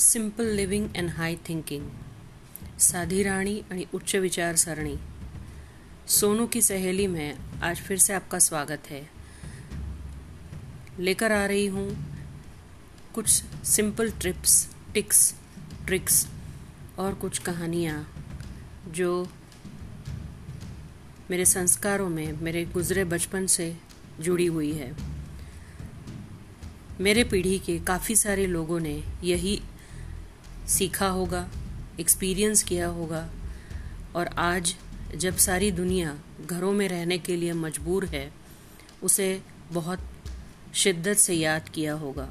Simple living and high thinking, साधी राहणी आणि उच्च विचारसरणी। सोनू की सहेली में आज फिर से आपका स्वागत है। लेकर आ रही हूँ कुछ सिंपल ट्रिप्स, टिक्स, ट्रिक्स और कुछ कहानियाँ जो मेरे संस्कारों में, मेरे गुजरे बचपन से जुड़ी हुई है। मेरे पीढ़ी के काफ़ी सारे लोगों ने यही सीखा होगा, एक्सपीरियंस किया होगा और आज जब सारी दुनिया घरों में रहने के लिए मजबूर है उसे बहुत शिद्दत से याद किया होगा।